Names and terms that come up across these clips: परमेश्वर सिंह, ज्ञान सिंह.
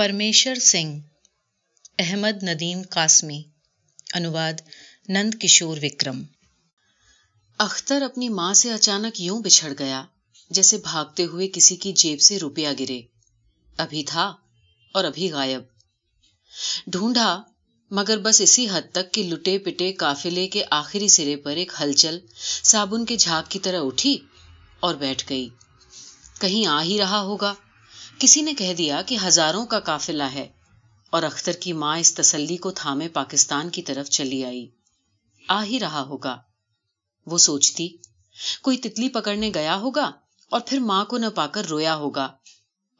پرمیشور سنگھ، احمد ندیم قاسمی، انواد نند کشور وکرم۔ اختر اپنی ماں سے اچانک یوں بچھڑ گیا جیسے بھاگتے ہوئے کسی کی جیب سے روپیہ گرے۔ ابھی تھا اور ابھی غائب۔ ڈھونڈا مگر بس اسی حد تک کہ لٹے پٹے قافلے کے آخری سرے پر ایک ہلچل صابن کے جھاگ کی طرح اٹھی اور بیٹھ گئی۔ کہیں آ ہی رہا ہوگا، کسی نے کہہ دیا کہ ہزاروں کا قافلہ ہے، اور اختر کی ماں اس تسلی کو تھامے پاکستان کی طرف چلی آئی۔ آ ہی رہا ہوگا، وہ سوچتی، کوئی تتلی پکڑنے گیا ہوگا اور پھر ماں کو نہ پا کر رویا ہوگا،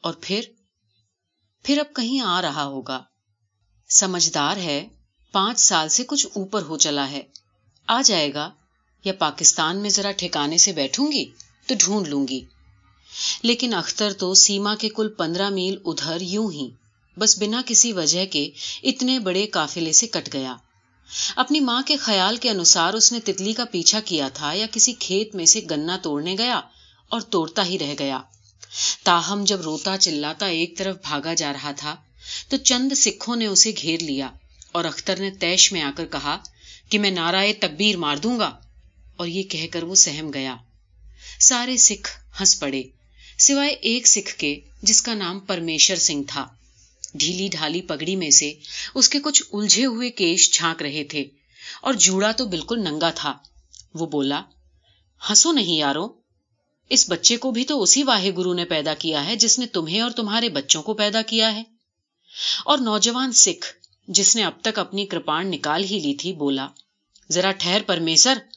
اور پھر اب کہیں آ رہا ہوگا۔ سمجھدار ہے، 5 سال سے کچھ اوپر ہو چلا ہے، آ جائے گا، یا پاکستان میں ذرا ٹھکانے سے بیٹھوں گی تو ڈھونڈ لوں گی۔ لیکن اختر تو سیما کے کل 15 میل ادھر یوں ہی بس بنا کسی وجہ کے اتنے بڑے قافلے سے کٹ گیا۔ اپنی ماں کے خیال کے انوسار اس نے تتلی کا پیچھا کیا تھا، یا کسی کھیت میں سے گنا توڑنے گیا اور توڑتا ہی رہ گیا۔ تاہم جب روتا چلاتا ایک طرف بھاگا جا رہا تھا تو چند سکھوں نے اسے گھیر لیا، اور اختر نے طیش میں آ کر کہا کہ میں نعرہ تکبیر مار دوں گا، اور یہ کہہ کر وہ سہم گیا۔ سارے سکھ ہنس پڑے سوائے ایک سکھ کے جس کا نام پرمیشور سنگھ تھا۔ ڈھیلی ڈھالی پگڑی میں سے اس کے کچھ الجھے ہوئے کیش جھانک رہے تھے، اور جوڑا تو بالکل ننگا تھا۔ وہ بولا، ہنسو نہیں یارو، اس بچے کو بھی تو اسی واہ گرو نے پیدا کیا ہے جس نے تمہیں اور تمہارے بچوں کو پیدا کیا ہے۔ اور نوجوان سکھ جس نے اب تک اپنی کرپان نکال ہی لی تھی، بولا، ذرا ٹھہر پرمیشور،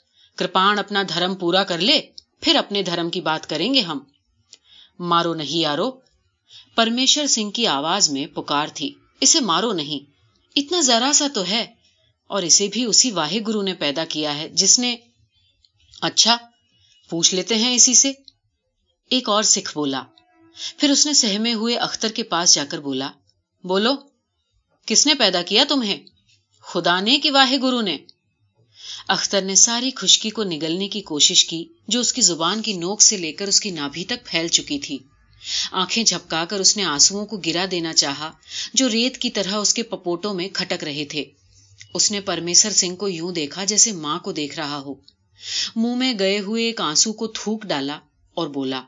کرپان اپنا دھرم پورا کر لے، پھر اپنے دھرم کی بات کریں گے ہم۔ مارو نہیں یارو، پرمیشور سنگھ کی آواز میں پکار تھی، اسے مارو نہیں، اتنا ذرا سا تو ہے، اور اسے بھی اسی واہ گرو نے پیدا کیا ہے جس نے۔ اچھا، پوچھ لیتے ہیں اسی سے، ایک اور سکھ بولا۔ پھر اس نے سہمے ہوئے اختر کے پاس جا کر بولا، بولو، کس نے پیدا کیا تمہیں، خدا نے کہ واہ گرو نے؟ اختر نے ساری خشکی کو نگلنے کی کوشش کی جو اس کی زبان کی نوک سے لے کر اس کی نابھی تک پھیل چکی تھی۔ آنکھیں جھپکا کر اس نے آنسوؤں کو گرا دینا چاہا جو ریت کی طرح اس کے پپوٹوں میں کھٹک رہے تھے۔ اس نے پرمیشور سنگھ کو یوں دیکھا جیسے ماں کو دیکھ رہا ہو، منہ میں گئے ہوئے ایک آنسو کو تھوک ڈالا اور بولا،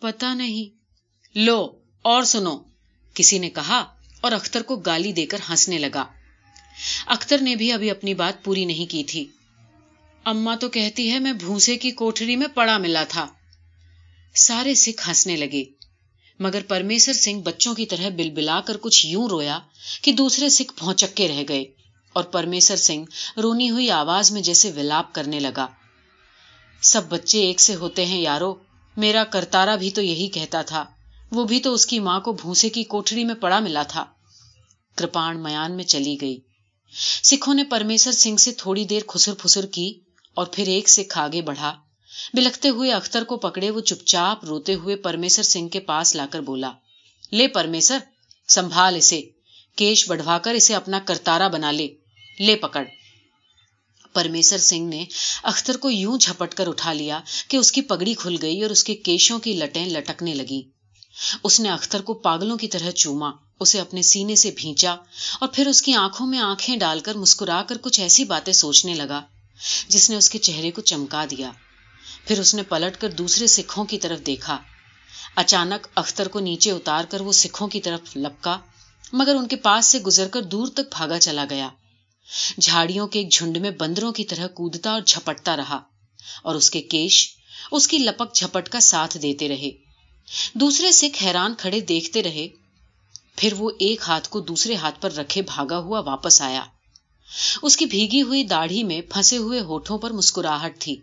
پتا نہیں۔ لو اور سنو، کسی نے کہا، اور اختر کو گالی دے کر ہنسنے لگا۔ اختر نے بھی ابھی اپنی بات پوری نہیں کی تھی۔ اماں تو کہتی ہے میں بھوسے کی کوٹھری میں پڑا ملا تھا۔ سارے سکھ ہنسنے لگے، مگر پرمیشور سنگھ بچوں کی طرح بلبلا کر کچھ یوں رویا کہ دوسرے سکھ بھونچکے رہ گئے، اور پرمیشور سنگھ رونی ہوئی آواز میں جیسے ولاپ کرنے لگا، سب بچے ایک سے ہوتے ہیں یارو، میرا کرتارا بھی تو یہی کہتا تھا، وہ بھی تو اس کی ماں کو بھوسے کی کوٹھری میں پڑا ملا تھا۔ کرپان میان میں چلی گئی۔ سکھوں نے پرمیشور سنگھ سے تھوڑی دیر خسر پھسر کی، اور پھر ایک سکھ آگے بڑھا، بلکتے ہوئے اختر کو پکڑے وہ چپ چاپ روتے ہوئے پرمیشور سنگھ کے پاس لا کر بولا، لے پرمیشور، سنبھال اسے، کیش بڑھوا کر اسے اپنا کرتارا بنا لے، لے پکڑ۔ پرمیشور سنگھ نے اختر کو یوں جھپٹ کر اٹھا لیا کہ اس کی پگڑی کھل گئی اور اس کے کیشوں کی لٹیں لٹکنے لگی۔ اس نے اختر کو پاگلوں کی طرح چوما، اسے اپنے سینے سے بھینچا، اور پھر اس کی آنکھوں میں آنکھیں ڈال کر مسکرا کر کچھ ایسی باتیں سوچنے لگا جس نے اس کے چہرے کو چمکا دیا۔ پھر اس نے پلٹ کر دوسرے سکھوں کی طرف دیکھا۔ اچانک اختر کو نیچے اتار کر وہ سکھوں کی طرف لپکا، مگر ان کے پاس سے گزر کر دور تک بھاگا چلا گیا۔ جھاڑیوں کے ایک جھنڈ میں بندروں کی طرح کودتا اور جھپٹتا رہا، اور اس کے کیش اس کی لپک جھپٹ کا ساتھ دیتے رہے۔ دوسرے سکھ حیران کھڑے دیکھتے رہے۔ پھر وہ ایک ہاتھ کو دوسرے ہاتھ پر رکھے بھاگا ہوا واپس آیا۔ اس کی بھیگی ہوئی داڑھی میں پھنسے ہوئے ہونٹوں پر مسکراہٹ تھی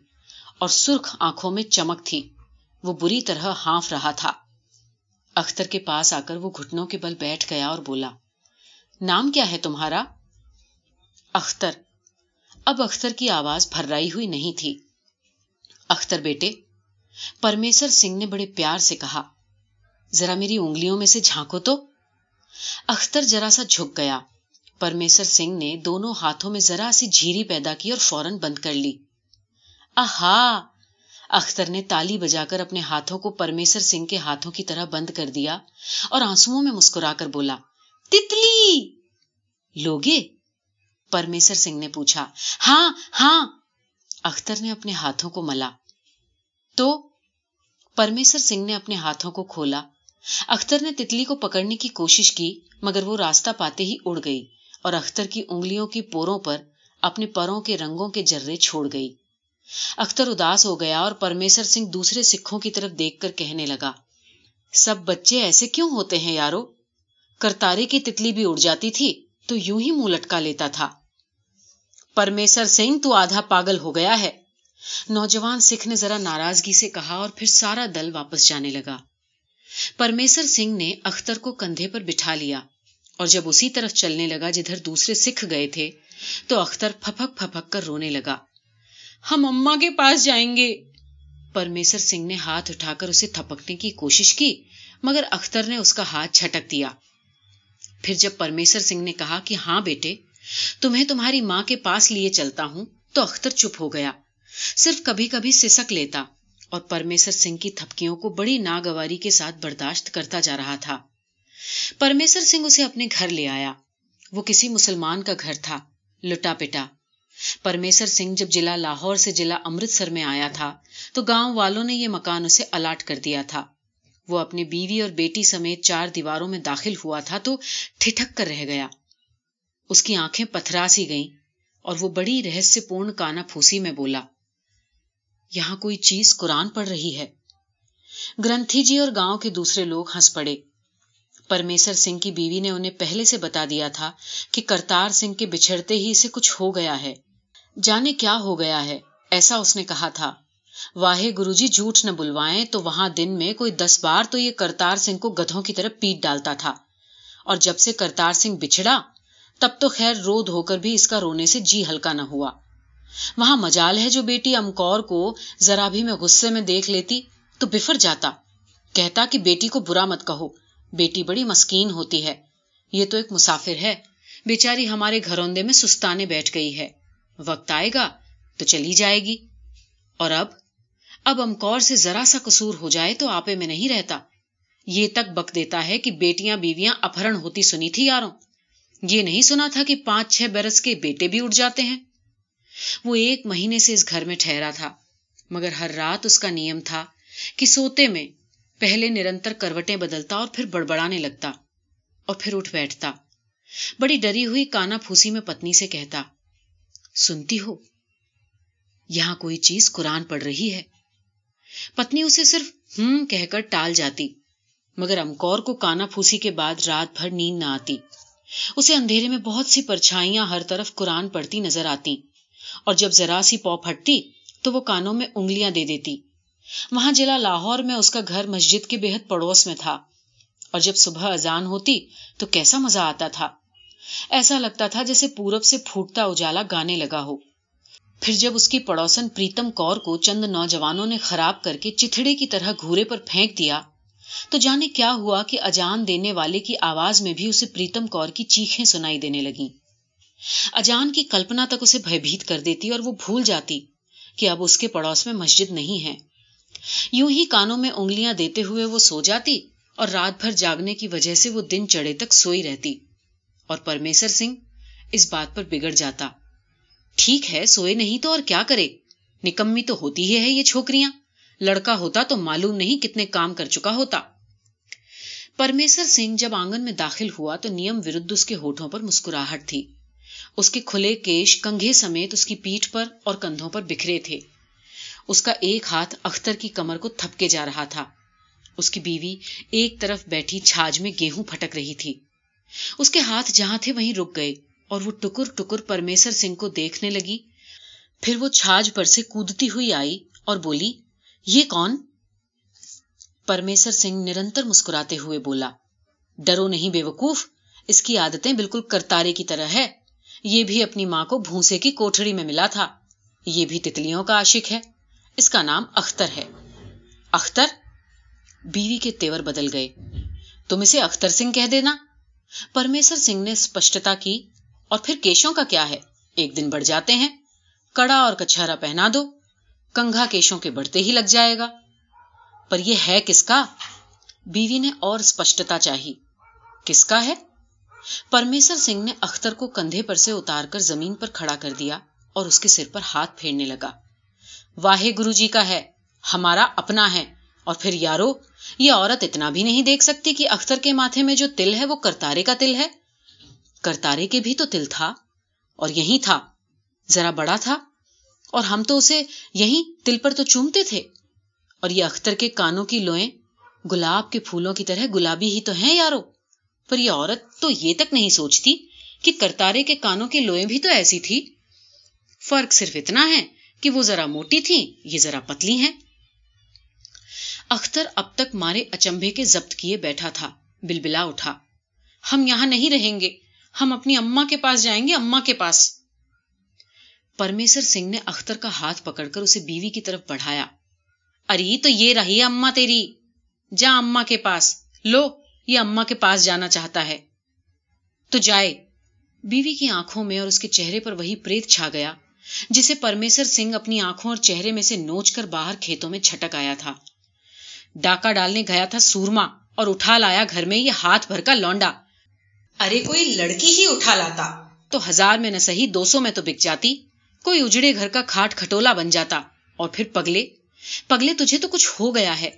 اور سرخ آنکھوں میں چمک تھی۔ وہ بری طرح ہانف رہا تھا۔ اختر کے پاس آ کر وہ گھٹنوں کے بل بیٹھ گیا اور بولا، نام کیا ہے تمہارا؟ اختر۔ اب اختر کی آواز بھرائی ہوئی نہیں تھی۔ اختر بیٹے، پرمیشور سنگھ نے بڑے پیار سے کہا، ذرا میری انگلیوں میں سے جھانکو تو۔ اختر ذرا سا جھک گیا۔ پرمیشور سنگھ نے دونوں ہاتھوں میں ذرا سی جھیری پیدا کی اور فوراً بند کر لی۔ آہا، اختر نے تالی بجا کر اپنے ہاتھوں کو پرمیشر سنگھ کے ہاتھوں کی طرح بند کر دیا اور آنسوؤں میں مسکرا کر بولا، تتلی لوگے؟ پرمیشر سنگھ نے پوچھا۔ ہاں ہاں، اختر نے اپنے ہاتھوں کو ملا تو پرمیشر سنگھ نے اپنے ہاتھوں کو کھولا۔ اختر نے تتلی کو پکڑنے کی کوشش کی مگر وہ راستہ پاتے ہی اڑ گئی اور اختر کی انگلیوں کی پوروں پر اپنے پروں کے رنگوں کے جرے چھوڑ گئی۔ اختر اداس ہو گیا اور پرمیشر سنگھ دوسرے سکھوں کی طرف دیکھ کر کہنے لگا، سب بچے ایسے کیوں ہوتے ہیں یارو؟ کرتارے کی تتلی بھی اڑ جاتی تھی تو یوں ہی منہ لٹکا لیتا تھا۔ پرمیشر سنگھ تو آدھا پاگل ہو گیا ہے، نوجوان سکھ نے ذرا ناراضگی سے کہا اور پھر سارا دل واپس جانے لگا۔ پرمیشر سنگھ نے اختر کو کندھے پر بٹھا لیا اور جب اسی طرف چلنے لگا جدھر دوسرے سکھ گئے تھے تو اختر پھپک پھپک کر رونے لگا۔ ہم اماں کے پاس جائیں گے۔ پرمیشر سنگھ نے ہاتھ اٹھا کر اسے تھپکنے کی کوشش کی مگر اختر نے اس کا ہاتھ چھٹک دیا۔ پھر جب پرمیشر سنگھ نے کہا کہ ہاں بیٹے، تمہیں تمہاری ماں کے پاس لیے چلتا ہوں، تو اختر چپ ہو گیا، صرف کبھی کبھی سسک لیتا اور پرمیشر سنگھ کی تھپکیوں کو بڑی ناگواری کے ساتھ برداشت کرتا جا رہا تھا۔ پرمیشر سنگھ اسے اپنے گھر لے آیا، وہ کسی مسلمان کا گھر تھا، لٹا پٹا۔ پرمیشر سنگھ جب ضلع لاہور سے ضلع امرتسر میں آیا تھا تو گاؤں والوں نے یہ مکان اسے الاٹ کر دیا تھا۔ وہ اپنی بیوی اور بیٹی سمیت چار دیواروں میں داخل ہوا تھا تو ٹھٹک کر رہ گیا۔ اس کی آنکھیں پتھراس ہی گئیں اور وہ بڑی رہسیہ پورن کانا پھوسی میں بولا، یہاں کوئی چیز قرآن پڑھ رہی ہے۔ گرنتھی جی اور گاؤں کے دوسرے لوگ ہنس پڑے۔ پرمیشر سنگھ کی بیوی نے انہیں پہلے سے بتا دیا تھا کہ کرتار سنگھ کے بچھڑتے ہی اسے کچھ ہو گیا ہے، جانے کیا ہو گیا ہے، ایسا اس نے کہا تھا۔ واہے گرو جی جھوٹ نہ بلوائیں تو وہاں دن میں کوئی 10 بار تو یہ کرتار سنگھ کو گدھوں کی طرح پیٹ ڈالتا تھا، اور جب سے کرتار سنگھ بچھڑا تب تو خیر رو دھو کر بھی اس کا رونے سے جی ہلکا نہ ہوا۔ وہاں مجال ہے جو بیٹی امکور کو ذرا بھی میں غصے میں دیکھ لیتی تو بفر جاتا، کہتا کہ بیٹی کو برا مت کہو، بیٹی بڑی مسکین ہوتی ہے، یہ تو ایک مسافر ہے، بیچاری ہمارے گھروندے میں سستانے بیٹھ گئی ہے، وقت آئے گا تو چلی جائے گی، اور اب امکور سے ذرا سا قصور ہو جائے تو آپے میں نہیں رہتا، یہ تک بک دیتا ہے کہ بیٹیاں بیویاں اپہرن ہوتی سنی تھی یاروں، یہ نہیں سنا تھا کہ 5-6 برس کے بیٹے بھی اٹھ جاتے ہیں۔ وہ 1 مہینے سے اس گھر میں ٹھہرا تھا مگر ہر رات اس کا نیم تھا کہ سوتے میں پہلے نرنتر کروٹیں بدلتا اور پھر بڑبڑانے لگتا اور پھر اٹھ بیٹھتا۔ بڑی ڈری ہوئی کانا پھوسی میں پتنی سے کہتا، سنتی ہو، یہاں کوئی چیز قرآن پڑھ رہی ہے۔ پتنی اسے صرف کہہ کر ٹال جاتی مگر امکور کو کانا پھوسی کے بعد رات بھر نیند نہ آتی۔ اسے اندھیرے میں بہت سی پرچھائیاں ہر طرف قرآن پڑھتی نظر آتی اور جب ذرا سی پاؤ پھٹتی تو وہ کانوں میں انگلیاں دے دیتی۔ وہاں ضلع لاہور میں اس کا گھر مسجد کے بےحد پڑوس میں تھا اور جب صبح اذان ہوتی تو کیسا مزہ آتا تھا، ایسا لگتا تھا جیسے پورب سے پھوٹتا اجالا گانے لگا ہو۔ پھر جب اس کی پڑوسن پریتم کور کو چند نوجوانوں نے خراب کر کے چتھڑے کی طرح گھورے پر پھینک دیا تو جانے کیا ہوا کہ اجان دینے والے کی آواز میں بھی اسے پریتم کور کی چیخیں سنائی دینے لگیں۔ اجان کی کلپنا تک اسے بھیبھیت کر دیتی اور وہ بھول جاتی کہ اب اس کے پڑوس میں مسجد نہیں ہے۔ یوں ہی کانوں میں انگلیاں دیتے ہوئے وہ سو جاتی اور رات بھر جاگنے کی وجہ سے وہ دن چڑھے تک سوئی رہتی، اور پرمیشر سنگھ اس بات پر بگڑ جاتا، ٹھیک ہے سوئے نہیں تو اور کیا کرے، نکمی تو ہوتی ہی ہے یہ چھوکریاں، لڑکا ہوتا تو معلوم نہیں کتنے کام کر چکا ہوتا۔ پرمیشر سنگھ جب آنگن میں داخل ہوا تو نیم ورد اس کے ہونٹوں پر مسکراہٹ تھی، اس کے کھلے کیش کنگھے سمیت اس کی پیٹھ پر اور کندھوں پر بکھرے تھے۔ اس کا ایک ہاتھ اختر کی کمر کو تھپکے جا رہا تھا، اس کی بیوی ایک طرف بیٹھی چھاج میں گیہوں پھٹک رہی تھی، اس کے ہاتھ جہاں تھے وہیں رک گئے اور وہ ٹکر ٹکر پرمیشر سنگھ کو دیکھنے لگی۔ پھر وہ چھاج پر سے کودتی ہوئی آئی اور بولی، یہ کون؟ پرمیشر سنگھ نرنتر مسکراتے ہوئے بولا، ڈرو نہیں بے وقوف، اس کی عادتیں بالکل کرتارے کی طرح ہے، یہ بھی اپنی ماں کو بھونسے کی کوٹھڑی میں ملا تھا، یہ بھی تتلیوں کا عاشق ہے، اس کا نام اختر ہے۔ اختر؟ بیوی کے تیور بدل گئے، تم اسے اختر سنگھ کہہ دینا۔ پرمیشر سنگھ نے اسپشٹتا کی، اور پھر کیشوں کا کیا ہے، ایک دن بڑھ جاتے ہیں، کڑا اور کچھرا پہنا دو، کنگھا کیشوں کے بڑھتے ہی لگ جائے گا. پر یہ ہے کس کا؟ بیوی نے اور اسپشٹتا چاہی. کس کا ہے؟ پرمیشر سنگھ نے اختر کو کندھے پر سے اتار کر زمین پر کھڑا کر دیا اور اس کے سر پر ہاتھ پھیرنے لگا. واہے گرو جی کا ہے، ہمارا اپنا ہے. اور پھر یارو، یہ عورت اتنا بھی نہیں دیکھ سکتی کہ اختر کے ماتھے میں جو تل ہے وہ کرتارے کا تل ہے. کرتارے کے بھی تو تل تھا، اور یہی تھا، ذرا بڑا تھا، اور ہم تو اسے یہی تل پر تو چومتے تھے. اور یہ اختر کے کانوں کی لوئیں گلاب کے پھولوں کی طرح گلابی ہی تو ہیں یارو. پر یہ عورت تو یہ تک نہیں سوچتی کہ کرتارے کے کانوں کی لوئیں بھی تو ایسی تھی. فرق صرف اتنا ہے کہ وہ ذرا موٹی تھی، یہ ذرا پتلی ہیں. اختر اب تک مارے اچمبے کے ضبط کیے بیٹھا تھا، بلبلا اٹھا. ہم یہاں نہیں رہیں گے، ہم اپنی اماں کے پاس جائیں گے، اماں کے پاس. پرمیشر سنگھ نے اختر کا ہاتھ پکڑ کر اسے بیوی کی طرف بڑھایا. اری تو یہ رہی اماں تیری، جا اماں کے پاس. لو، یہ اماں کے پاس جانا چاہتا ہے تو جائے. بیوی کی آنکھوں میں اور اس کے چہرے پر وہی پریت چھا گیا جسے پرمیشر سنگھ اپنی آنکھوں اور چہرے میں سے نوچ کر باہر کھیتوں میں چھٹک آیا تھا. ڈاکہ ڈالنے گیا تھا سورما اور اٹھا لایا گھر میں یہ ہاتھ بھر کا لونڈا. ارے کوئی لڑکی ہی اٹھا لاتا تو 1000 میں نہ سہی 200 میں تو بک جاتی، کوئی اجڑے گھر کا کھاٹ کھٹولا بن جاتا. اور پھر پگلے پگلے، تجھے تو کچھ ہو گیا ہے،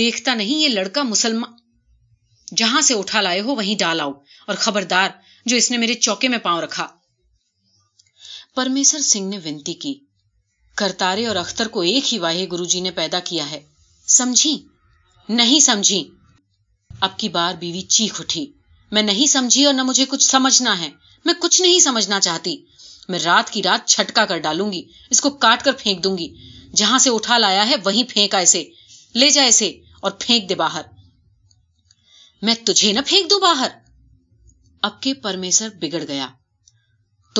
دیکھتا نہیں یہ لڑکا مسلمان. جہاں سے اٹھا لائے ہو وہیں ڈال آؤ، اور خبردار جو اس نے میرے چوکے میں پاؤں رکھا. پرمیشر سنگھ نے ونتی کی. کرتارے اور اختر کو ایک ہی واہے گرو جی نے پیدا کیا ہے، سمجھی نہیں سمجھی. اب کی بار بیوی چیخ اٹھی. میں نہیں سمجھی اور نہ مجھے کچھ سمجھنا ہے. میں کچھ نہیں سمجھنا چاہتی. میں رات کی رات چھٹکا کر ڈالوں گی، اس کو کاٹ کر پھینک دوں گی. جہاں سے اٹھا لایا ہے وہیں پھینکا، اسے لے جا اسے اور پھینک دے باہر. میں تجھے نہ پھینک دوں باہر. اب کے پرمیشر بگڑ گیا.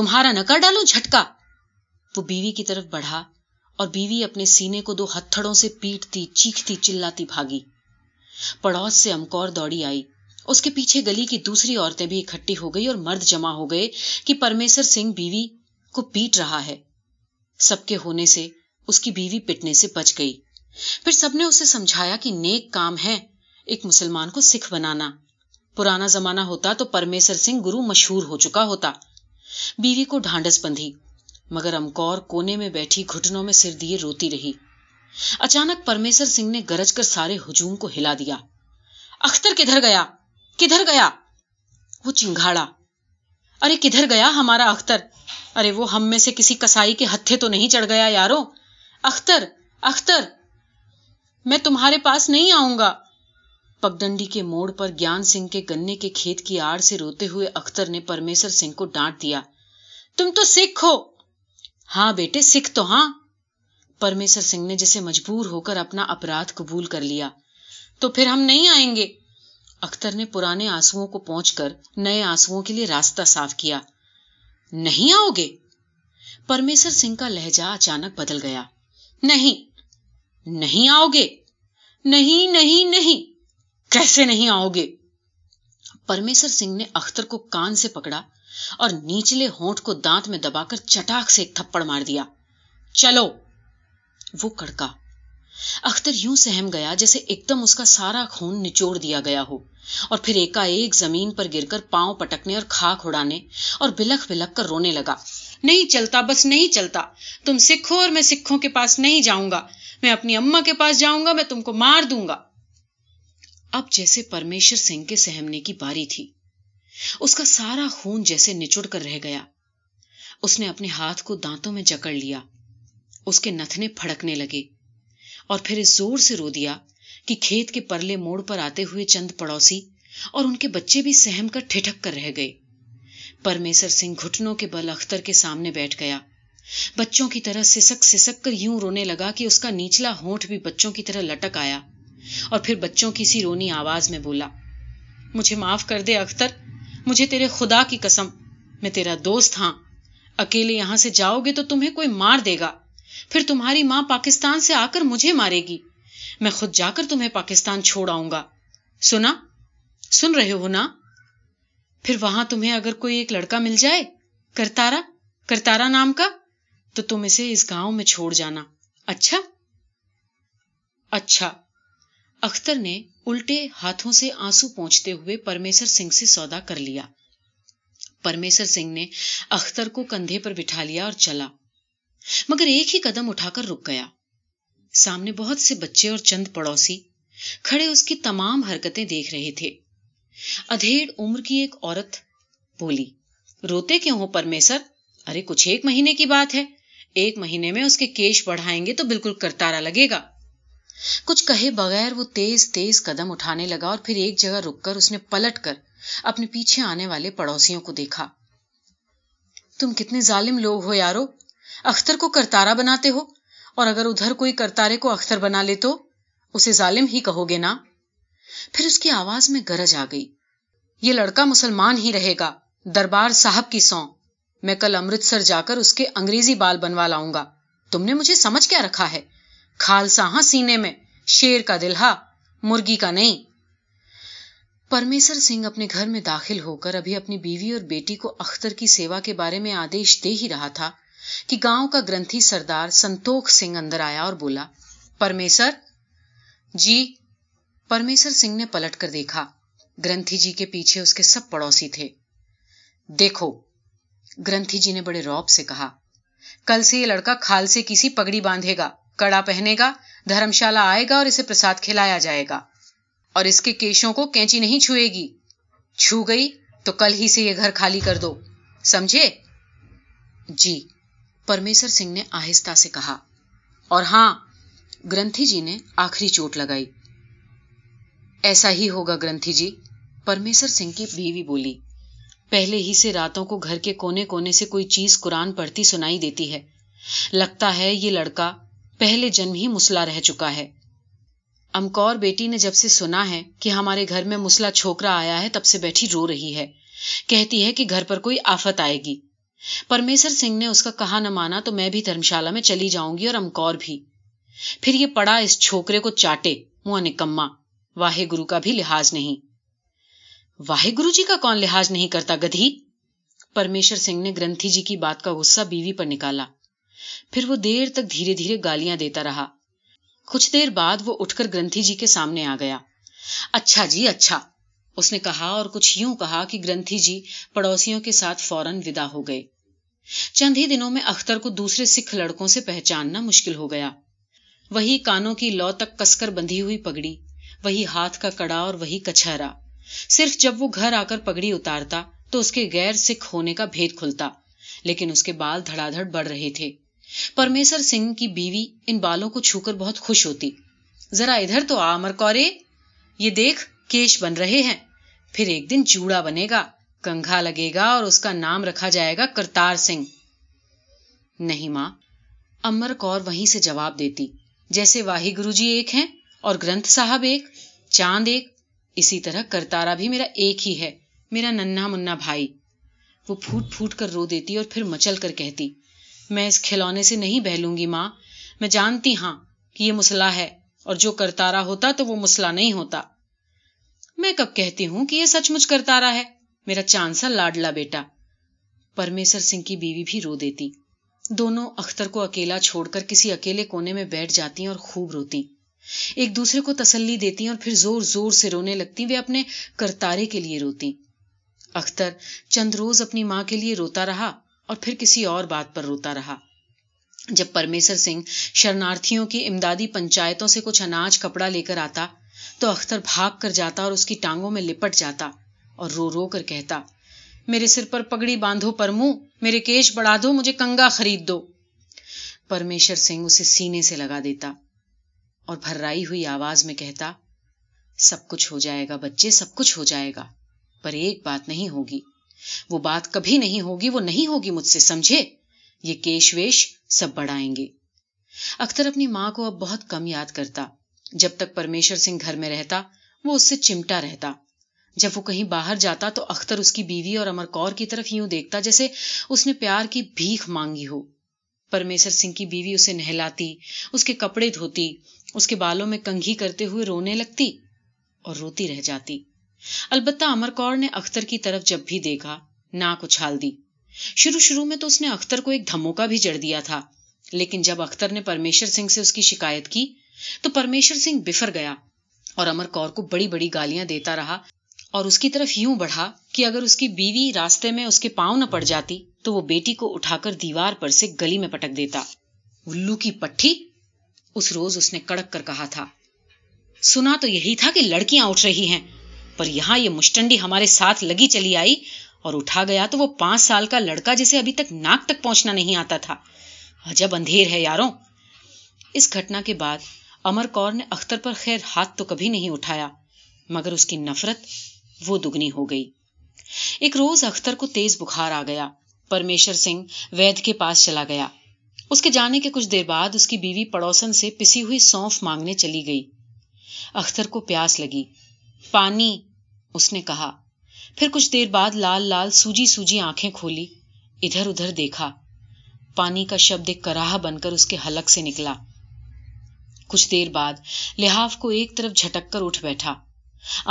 تمہارا نہ کر ڈالوں جھٹکا. وہ بیوی کی طرف بڑھا اور بیوی اپنے سینے کو 2 ہتھڑوں سے پیٹتی چیختی چلاتی بھاگی. پڑوس سے امکور دوڑی آئی. اس کے پیچھے گلی کی دوسری عورتیں بھی اکٹھی ہو گئی اور مرد جمع ہو گئے کہ پرمیشر سنگھ بیوی کو پیٹ رہا ہے. سب کے ہونے سے اس کی بیوی پٹنے سے بچ گئی. پھر سب نے اسے سمجھایا کہ نیک کام ہے ایک مسلمان کو سکھ بنانا. پرانا زمانہ ہوتا تو پرمیشر سنگھ گرو مشہور ہو چکا ہوتا. بیوی کو ڈھانڈس بندھی، مگر امکور کونے میں بیٹھی گھٹنوں میں سر دیے روتی رہی. اچانک پرمیشر سنگھ نے گرج کر سارے ہجوم کو ہلا دیا. اختر کدھر گیا، کدھر گیا؟ وہ چنگھاڑا. ارے کدھر گیا ہمارا اختر؟ ارے وہ ہم میں سے کسی کسائی کے ہتھے تو نہیں چڑھ گیا یارو؟ اختر، اختر، میں تمہارے پاس نہیں آؤں گا. پگڈنڈی کے موڑ پر گیان سنگھ کے گنے کے کھیت کی آڑ سے روتے ہوئے اختر نے پرمیشر سنگھ کو ڈانٹ دیا. تم تو سکھ ہو. ہاں بیٹے سکھ تو ہاں. پرمیشر سنگھ نے جسے مجبور ہو کر اپنا اپرادھ قبول کر لیا. تو پھر ہم نہیں آئیں گے. اختر نے پرانے آنسوؤں کو پونچھ کر نئے آنسوؤں کے لیے راستہ صاف کیا. نہیں آؤ گے؟ پرمیشر سنگھ کا لہجہ اچانک بدل گیا. نہیں، نہیں آؤ گے، نہیں نہیں نہیں، کیسے نہیں آؤ گے؟ پرمیشر سنگھ نے اختر کو کان سے پکڑا اور نیچلے ہونٹ کو دانت میں دبا کر چٹاک سے ایک تھپڑ مار دیا. چلو. وہ کڑکا. اختر یوں سہم گیا جیسے ایک دم اس کا سارا خون نچوڑ دیا گیا ہو، اور پھر ایکا ایک زمین پر گر کر پاؤں پٹکنے اور خاک اڑانے اور بلک بلک کر رونے لگا. نہیں چلتا، بس نہیں چلتا. تم سکھ ہو اور میں سکھوں کے پاس نہیں جاؤں گا. میں اپنی اماں کے پاس جاؤں گا. میں تم کو مار دوں گا. اب جیسے پرمیشر سنگھ کے سہمنے کی باری تھی. اس کا سارا خون جیسے نچڑ کر رہ گیا. اس نے اپنے ہاتھ کو دانتوں میں جکڑ لیا. اس کے نتھنے پھڑکنے لگے اور پھر اس زور سے رو دیا کہ کھیت کے پرلے موڑ پر آتے ہوئے چند پڑوسی اور ان کے بچے بھی سہم کر ٹھٹک کر رہ گئے. پرمیشر سنگھ گھٹنوں کے بل اختر کے سامنے بیٹھ گیا. بچوں کی طرح سسک سسک کر یوں رونے لگا کہ اس کا نیچلا ہونٹ بھی بچوں کی طرح لٹک آیا، اور پھر بچوں کی سی رونی آواز میں بولا. مجھے معاف کر دے اختر، مجھے تیرے خدا کی قسم. میں تیرا دوست ہاں. اکیلے یہاں سے جاؤ گے تو تمہیں کوئی مار دے گا. پھر تمہاری ماں پاکستان سے آ کر مجھے مارے گی. میں خود جا کر تمہیں پاکستان چھوڑ آؤں گا. سنا، سن رہے ہو نا؟ پھر وہاں تمہیں اگر کوئی ایک لڑکا مل جائے، کرتارا، کرتارا نام کا، تو تم اسے اس گاؤں میں چھوڑ جانا. اچھا اچھا۔ اختر نے الٹے ہاتھوں سے آنسو پونچھتے ہوئے پرمیشر سنگھ سے سودا کر لیا۔ پرمیشر سنگھ نے اختر کو کندھے پر بٹھا لیا اور چلا، مگر ایک ہی قدم اٹھا کر رک گیا۔ سامنے بہت سے بچے اور چند پڑوسی کھڑے اس کی تمام حرکتیں دیکھ رہے تھے۔ ادھیڑ عمر کی ایک عورت بولی، روتے کیوں ہو پرمیشر؟ ارے کچھ ایک مہینے کی بات ہے، 1 مہینے میں اس کے کیش بڑھائیں گے تو بالکل کرتارا لگے گا۔ کچھ کہے بغیر وہ تیز تیز قدم اٹھانے لگا اور پھر ایک جگہ رک کر اس نے پلٹ کر اپنے پیچھے آنے والے پڑوسیوں کو دیکھا۔ تم کتنے ظالم لوگ ہو یارو، اختر کو کرتارا بناتے ہو، اور اگر ادھر کوئی کرتارے کو اختر بنا لے تو اسے ظالم ہی کہو گے نا؟ پھر اس کی آواز میں گرج آ گئی، یہ لڑکا مسلمان ہی رہے گا، دربار صاحب کی سوں، میں کل امرتسر جا کر اس کے انگریزی بال بنوا لاؤں گا۔ تم نے مجھے سمجھ کیا رکھا ہے؟ خالصا ہاں سینے میں، شیر کا دل ہاں، مرغی کا نہیں۔ پرمیشر سنگھ اپنے گھر میں داخل ہو کر ابھی اپنی بیوی اور بیٹی کو اختر کی سیوا کے بارے میں آدیش دے ہی رہا تھا کہ گاؤں کا گرنتھی سردار سنتوش سنگھ اندر آیا اور بولا، پرمیشر جی۔ پرمیشر سنگھ نے پلٹ کر دیکھا، گرنتھی جی کے پیچھے اس کے سب پڑوسی تھے۔ دیکھو، گرنتھی جی نے بڑے روب سے کہا، کل سے یہ لڑکا کھال سے کسی پگڑی باندھے گا، کڑا پہنے گا، دھرم شالہ آئے گا اور اسے پرساد کھلایا جائے گا، اور اس کے کیشوں کو کینچی نہیں چھوئے گی، چھو گئی تو کل ہی سے یہ گھر خالی کر دو، سمجھے؟ جی، پرمیشر سنگھ نے آہستہ سے کہا۔ اور ہاں، گرنتھی جی نے آخری چوٹ لگائی۔ ایسا ہی ہوگا گرنتھی جی، پرمیشر سنگھ کی بیوی بولی۔ پہلے ہی سے راتوں کو گھر کے کونے کونے سے کوئی چیز قرآن پڑھتی سنائی دیتی ہے، لگتا ہے یہ لڑکا پہلے جنم ہی مسلح رہ چکا ہے۔ امکور بیٹی نے جب سے سنا ہے کہ ہمارے گھر میں مسلح چھوکرا آیا ہے تب سے بیٹھی رو رہی ہے، کہتی ہے کہ گھر پر کوئی آفت آئے گی۔ پرمیشر سنگھ نے اس کا کہا نہ مانا تو میں بھی دھرمشالہ میں چلی جاؤں گی اور امکور بھی، پھر یہ پڑا اس چھوکرے کو چاٹے، منہ نکما، واہے گرو کا بھی لحاظ نہیں۔ واہے گرو جی کا کون لحاظ نہیں کرتا گدھی؟ پرمیشر سنگھ نے گرنتھی جی کی بات کا غصہ بیوی پر نکالا۔ پھر وہ دیر تک دھیرے دھیرے گالیاں دیتا رہا۔ کچھ دیر بعد وہ اٹھ کر گرنتھی جی کے سامنے آ گیا۔ اچھا جی اچھا، اس نے کہا اور کچھ یوں کہا کہ گرنتھی جی پڑوسیوں کے ساتھ فوراً ودا ہو گئے۔ چند ہی دنوں میں اختر کو دوسرے سکھ لڑکوں سے پہچاننا مشکل ہو گیا۔ وہی کانوں کی لو تک کس کر بندھی ہوئی پگڑی، وہی ہاتھ کا کڑا اور وہی کچہرا۔ صرف جب وہ گھر آ کر پگڑی اتارتا تو اس کے غیر سکھ ہونے کا بھید کھلتا، لیکن اس کے بال دھڑا دھڑ بڑھ رہے تھے۔ پرمیشر سنگھ کی بیوی ان بالوں کو چھو کر بہت خوش ہوتی۔ ذرا ادھر تو آ مرکورے، یہ دیکھ کیش بن رہے ہیں، پھر ایک دن جوڑا بنے گا، کنگھا لگے گا اور اس کا نام رکھا جائے گا کرتار سنگھ۔ نہیں ماں، امر کور وہیں سے جواب دیتی، جیسے واہی گرو جی ایک ہیں اور گرنتھ صاحب ایک، چاند ایک، اسی طرح کرتارا بھی میرا ایک ہی ہے، میرا ننھا منا بھائی۔ وہ پھوٹ پھوٹ کر رو دیتی اور پھر مچل کر کہتی، میں اس کھلونے سے نہیں بہلوں گی ماں، میں جانتی ہاں کہ یہ مسلح ہے، اور جو کرتارا ہوتا تو وہ مسلح نہیں ہوتا۔ میں کب کہتی ہوں کہ یہ سچ مچ کرتارا ہے، میرا چاند سا لاڈلا بیٹا۔ پرمیشر سنگھ کی بیوی بھی رو دیتی۔ دونوں اختر کو اکیلا چھوڑ کر کسی اکیلے کونے میں بیٹھ جاتی اور خوب روتی، ایک دوسرے کو تسلی دیتی اور پھر زور زور سے رونے لگتی۔ وہ اپنے کرتارے کے لیے روتی۔ اختر چند روز اپنی ماں کے لیے روتا رہا اور پھر کسی اور بات پر روتا رہا۔ جب پرمیشر سنگھ شرنارتھیوں کی امدادی پنچایتوں سے کچھ اناج کپڑا لے کر آتا تو اختر بھاگ کر جاتا اور اس کی ٹانگوں میں لپٹ جاتا اور رو رو کر کہتا، میرے سر پر پگڑی باندھو پرمو، میرے کیش بڑھا دو، مجھے کنگا خرید دو۔ پرمیشر سنگھ اسے سینے سے لگا دیتا اور بھرائی ہوئی آواز میں کہتا، سب کچھ ہو جائے گا بچے، سب کچھ ہو جائے گا، پر ایک بات نہیں ہوگی، وہ بات کبھی نہیں ہوگی، وہ نہیں ہوگی مجھ سے، سمجھے؟ یہ کیش ویش سب بڑھائیں گے۔ اختر اپنی ماں کو اب بہت کم یاد کرتا۔ جب تک پرمیشر سنگھ گھر میں رہتا وہ اس سے چمٹا رہتا۔ جب وہ کہیں باہر جاتا تو اختر اس کی بیوی اور امر کور کی طرف یوں دیکھتا جیسے اس نے پیار کی بھیک مانگی ہو۔ پرمیشر سنگھ کی بیوی اسے نہلاتی، اس کے کپڑے دھوتی، اس کے بالوں میں کنگھی کرتے ہوئے رونے لگتی اور روتی رہ جاتی۔ البتہ امر کور نے اختر کی طرف جب بھی دیکھا ناک اچھال دی۔ شروع میں تو اس نے اختر کو ایک دھموکا بھی جڑ دیا تھا، لیکن جب اختر نے پرمیشر سنگھ سے اس کی شکایت کی تو پرمیشر سنگھ بفر گیا اور امر کور کو بڑی بڑی گالیاں دیتا رہا اور اس کی طرف یوں بڑھا کہ اگر اس کی بیوی راستے میں اس کے پاؤں نہ پڑ جاتی تو وہ بیٹی کو اٹھا کر دیوار پر سے گلی میں پٹک دیتا۔ الو کی پٹھی، اس روز اس نے کڑک کر کہا تھا، سنا تو یہی تھا کہ لڑکیاں اٹھ رہی ہیں، پر یہاں یہ مشٹنڈی ہمارے ساتھ لگی چلی آئی اور اٹھا گیا تو وہ 5 سال کا لڑکا جسے ابھی تک ناک تک پہنچنا نہیں آتا تھا۔ عجب اندھیر ہے یاروں۔ اس گھٹنا کے بعد امر کور نے اختر پر خیر ہاتھ تو کبھی نہیں اٹھایا، مگر اس کی نفرت وہ دگنی ہو گئی۔ ایک روز اختر کو تیز بخار آ گیا۔ پرمیشر سنگھ وید کے پاس چلا گیا۔ اس کے جانے کے کچھ دیر بعد اس کی بیوی پڑوسن سے پسی ہوئی سونف مانگنے چلی گئی۔ اختر کو پیاس لگی۔ پانی، اس نے کہا۔ پھر کچھ دیر بعد لال لال سوجی سوجی آنکھیں کھولی، ادھر ادھر دیکھا۔ پانی کا شبد ایک کراہ بن کر اس کے حلق سے نکلا۔ کچھ دیر بعد لحاف کو ایک طرف جھٹک کر اٹھ بیٹھا۔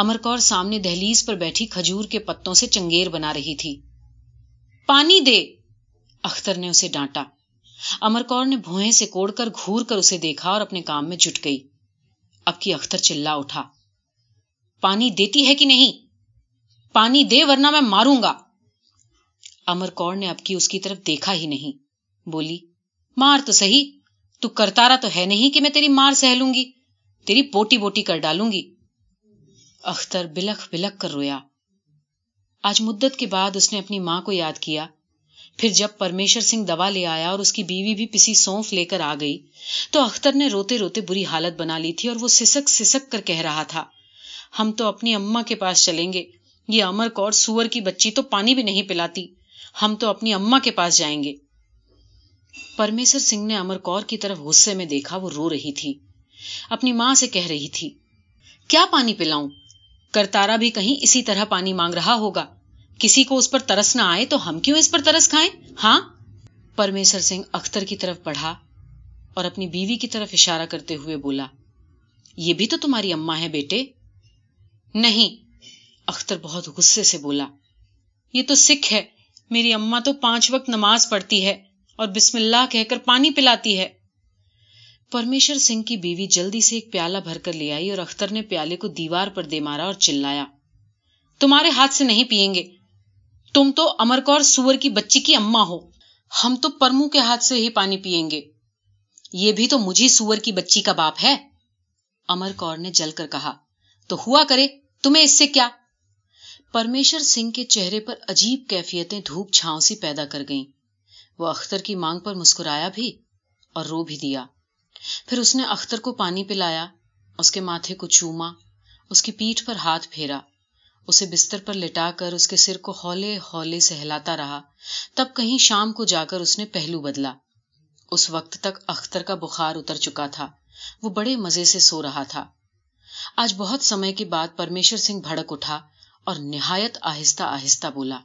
امر کور سامنے دہلیز پر بیٹھی کھجور کے پتوں سے چنگیر بنا رہی تھی۔ پانی دے، اختر نے اسے ڈانٹا۔ امر کور نے بھوئیں سے کوڑ کر گھور کر اسے دیکھا اور اپنے کام میں جٹ گئی۔ اب کی اختر چلا اٹھا، پانی دیتی ہے کہ نہیں؟ پانی دے ورنہ میں ماروں گا۔ امر کور نے اب کی اس کی طرف دیکھا ہی نہیں۔ بولی، مار تو سہی، تو کرتارا تو ہے نہیں کہ میں تیری مار سہ لوں گی، تیری پوٹی بوٹی کر ڈالوں گی۔ اختر بلکھ بلکھ کر رویا۔ آج مدت کے بعد اس نے اپنی ماں کو یاد کیا۔ پھر جب پرمیشر سنگھ دوا لے آیا اور اس کی بیوی بھی پسی سونف لے کر آ گئی تو اختر نے روتے روتے بری حالت بنا لی تھی اور وہ سسک سسک کر کہہ رہا تھا، ہم تو اپنی اماں کے پاس چلیں گے، یہ امر کور سور کی بچی تو پانی بھی نہیں پلاتی، ہم تو اپنی اماں کے پاس جائیں گے۔ پرمیشر سنگھ نے امر کور کی طرف غصے میں دیکھا، وہ رو رہی تھی، اپنی ماں سے کہہ رہی تھی، کیا پانی پلاؤں؟ کرتارا بھی کہیں اسی طرح پانی مانگ رہا ہوگا، کسی کو اس پر ترس نہ آئے تو ہم کیوں اس پر ترس کھائیں؟ ہاں۔ پرمیشر سنگھ اختر کی طرف بڑھا اور اپنی بیوی کی طرف اشارہ کرتے ہوئے بولا، یہ بھی تو تمہاری اماں ہے بیٹے۔ نہیں، اختر بہت غصے سے بولا، یہ تو سکھ ہے، میری اماں تو 5 وقت نماز پڑھتی ہے اور بسم اللہ کہہ کر پانی پلاتی ہے۔ پرمیشر سنگھ کی بیوی جلدی سے ایک پیالہ بھر کر لے آئی اور اختر نے پیالے کو دیوار پر دے مارا اور چلایا، تمہارے ہاتھ سے نہیں پیئیں گے، تم تو امر کور سور کی بچی کی اماں ہو، ہم تو پرمو کے ہاتھ سے ہی پانی پیئیں گے، یہ بھی تو مجھے سور کی بچی کا باپ ہے۔ امر کور نے جل کر کہا، تو ہوا کرے، تمہیں اس سے کیا؟ پرمیشر سنگھ کے چہرے پر عجیب کیفیتیں دھوپ چھاؤں سی پیدا کر گئیں۔ وہ اختر کی مانگ پر مسکرایا بھی اور رو بھی دیا۔ پھر اس نے اختر کو پانی پلایا، اس کے ماتھے کو چوما، اس کی پیٹھ پر ہاتھ پھیرا، اسے بستر پر لٹا کر اس کے سر کو ہولے ہولے سہلاتا رہا۔ تب کہیں شام کو جا کر اس نے پہلو بدلا۔ اس وقت تک اختر کا بخار اتر چکا تھا، وہ بڑے مزے سے سو رہا تھا۔ آج بہت سمے کے بعد پرمیشر سنگھ بھڑک اٹھا اور نہایت آہستہ آہستہ بولا،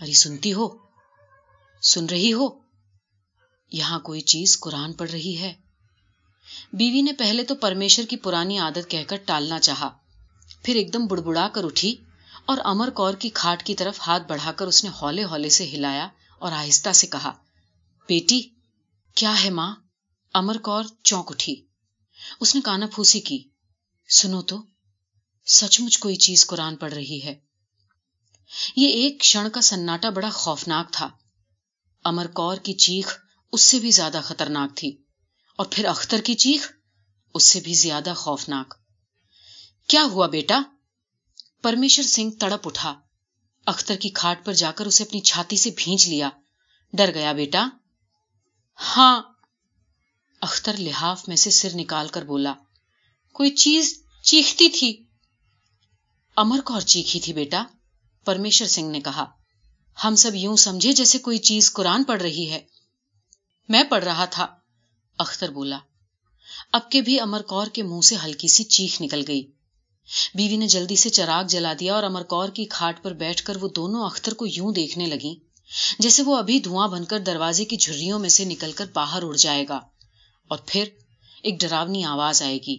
ارے سنتی ہو، سن رہی ہو، یہاں کوئی چیز قرآن پڑھ رہی ہے۔ بیوی نے پہلے تو پرمیشر کی پرانی عادت کہہ کر ٹالنا چاہا، پھر ایک دم بڑبڑا کر اٹھی اور امر کور کی کھاٹ کی طرف ہاتھ بڑھا کر اس نے ہولے ہولے سے ہلایا اور آہستہ سے کہا، بیٹی، کیا ہے ماں؟ امر کور چونک اٹھی۔ اس نے کانا پھوسی کی، سنو تو، سچ مچ کوئی چیز قرآن پڑھ رہی ہے۔ یہ ایک کھڑ کا سناٹا بڑا خوفناک تھا۔ امر کور کی چیخ اس سے بھی زیادہ خطرناک تھی، اور پھر اختر کی چیخ اس سے بھی زیادہ خوفناک۔ کیا ہوا بیٹا؟ پرمیشر سنگھ تڑپ اٹھا، اختر کی کھاٹ پر جا کر اسے اپنی چھاتی سے بھینچ لیا۔ ڈر گیا بیٹا؟ ہاں، اختر لحاف میں سے سر نکال کر بولا، کوئی چیز چیختی تھی۔ امر کور چیخی تھی بیٹا، پرمیشر سنگھ نے کہا، ہم سب یوں سمجھے جیسے کوئی چیز قرآن پڑھ رہی ہے۔ میں پڑھ رہا تھا، اختر بولا۔ اب کے بھی امر کور کے منہ سے ہلکی سی چیخ نکل گئی۔ بیوی نے جلدی سے چراغ جلا دیا اور امر کور کی کھاٹ پر بیٹھ کر وہ دونوں اختر کو یوں دیکھنے لگیں جیسے وہ ابھی دھواں بن کر دروازے کی جھریوں میں سے نکل کر باہر اڑ جائے گا، اور پھر ایک ڈراونی آواز آئے گی،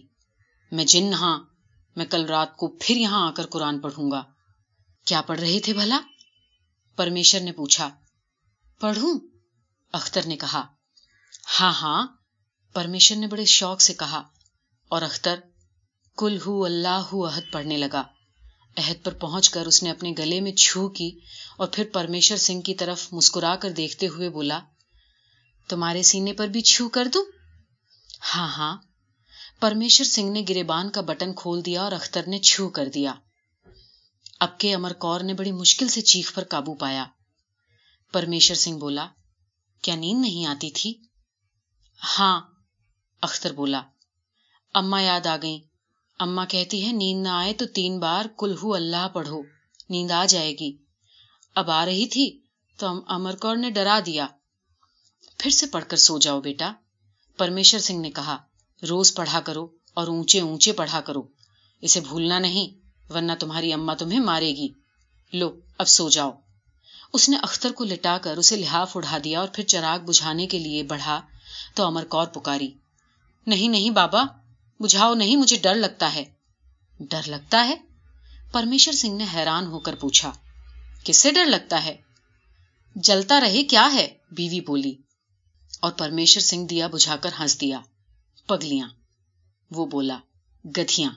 میں جن، ہاں، میں کل رات کو پھر یہاں آ کر قرآن پڑھوں گا۔ کیا پڑھ رہے تھے بھلا؟ پرمیشر نے پوچھا۔ پڑھوں، اختر نے کہا۔ ہاں ہاں، پرمیشر نے بڑے شوق سے کہا، اور اختر کل ہو اللہ عہد پڑھنے لگا۔ عہد پر پہنچ کر اس نے اپنے گلے میں چھو کی اور پھر پرمیشر سنگھ کی طرف مسکرا کر دیکھتے ہوئے بولا، تمہارے سینے پر بھی چھو کر دوں؟ ہاں ہاں۔ پرمیشر سنگھ نے گریبان کا بٹن کھول دیا اور اختر نے چھو کر دیا۔ اب کے امر کور نے بڑی مشکل سے چیخ پر قابو پایا۔ پرمیشر سنگھ بولا، کیا نیند نہیں آتی تھی؟ ہاں، اختر بولا۔ اماں یاد آ گئیں، اماں کہتی ہے نیند نہ آئے تو 3 بار کل ہو اللہ پڑھو، نیند آ جائے گی۔ اب آ رہی تھی تو امر کور نے ڈرا دیا۔ پھر سے پڑھ کر سو جاؤ بیٹا، پرمیشر سنگھ نے کہا، روز پڑھا کرو اور اونچے اونچے پڑھا کرو، اسے بھولنا نہیں ورنہ تمہاری اماں تمہیں مارے گی۔ لو اب سو جاؤ۔ اس نے اختر کو لٹا کر اسے لحاف اڑھا دیا اور پھر چراغ بجھانے کے لیے بڑھا تو امر کور پکاری، نہیں نہیں بابا، بجھاؤ نہیں، مجھے ڈر لگتا ہے۔ ڈر لگتا ہے؟ پرمیشر سنگھ نے حیران ہو کر پوچھا، کس سے ڈر لگتا ہے؟ جلتا رہے کیا ہے، بیوی بولی، اور پرمیشر سنگھ دیا بجھا کر ہنس دیا۔ پگلیاں، وہ بولا، گدھیاں۔